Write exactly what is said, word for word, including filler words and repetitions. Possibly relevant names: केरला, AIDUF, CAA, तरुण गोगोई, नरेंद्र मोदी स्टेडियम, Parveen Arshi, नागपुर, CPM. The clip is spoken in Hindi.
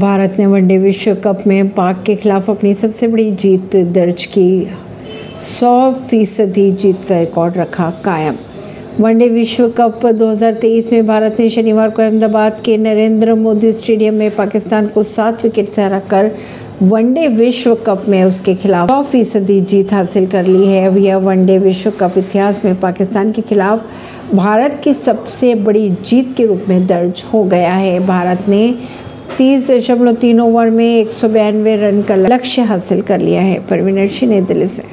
भारत ने वनडे विश्व कप में पाक के खिलाफ अपनी सबसे बड़ी जीत दर्ज की। सौ फीसदी जीत का रिकॉर्ड रखा कायम। वनडे विश्व कप दो हज़ार तेईस में भारत ने शनिवार को अहमदाबाद के नरेंद्र मोदी स्टेडियम में पाकिस्तान को सात विकेट से हराकर वनडे विश्व कप में उसके खिलाफ सौ फीसदी जीत हासिल कर ली है। यह वनडे विश्व कप इतिहास में पाकिस्तान के खिलाफ भारत की सबसे बड़ी जीत के रूप में दर्ज हो गया है। भारत ने तीस दशमलव तीन ओवर में एक सौ बयानवे रन का लक्ष्य हासिल कर लिया है। परवीन अर्शी, नई दिल्ली से।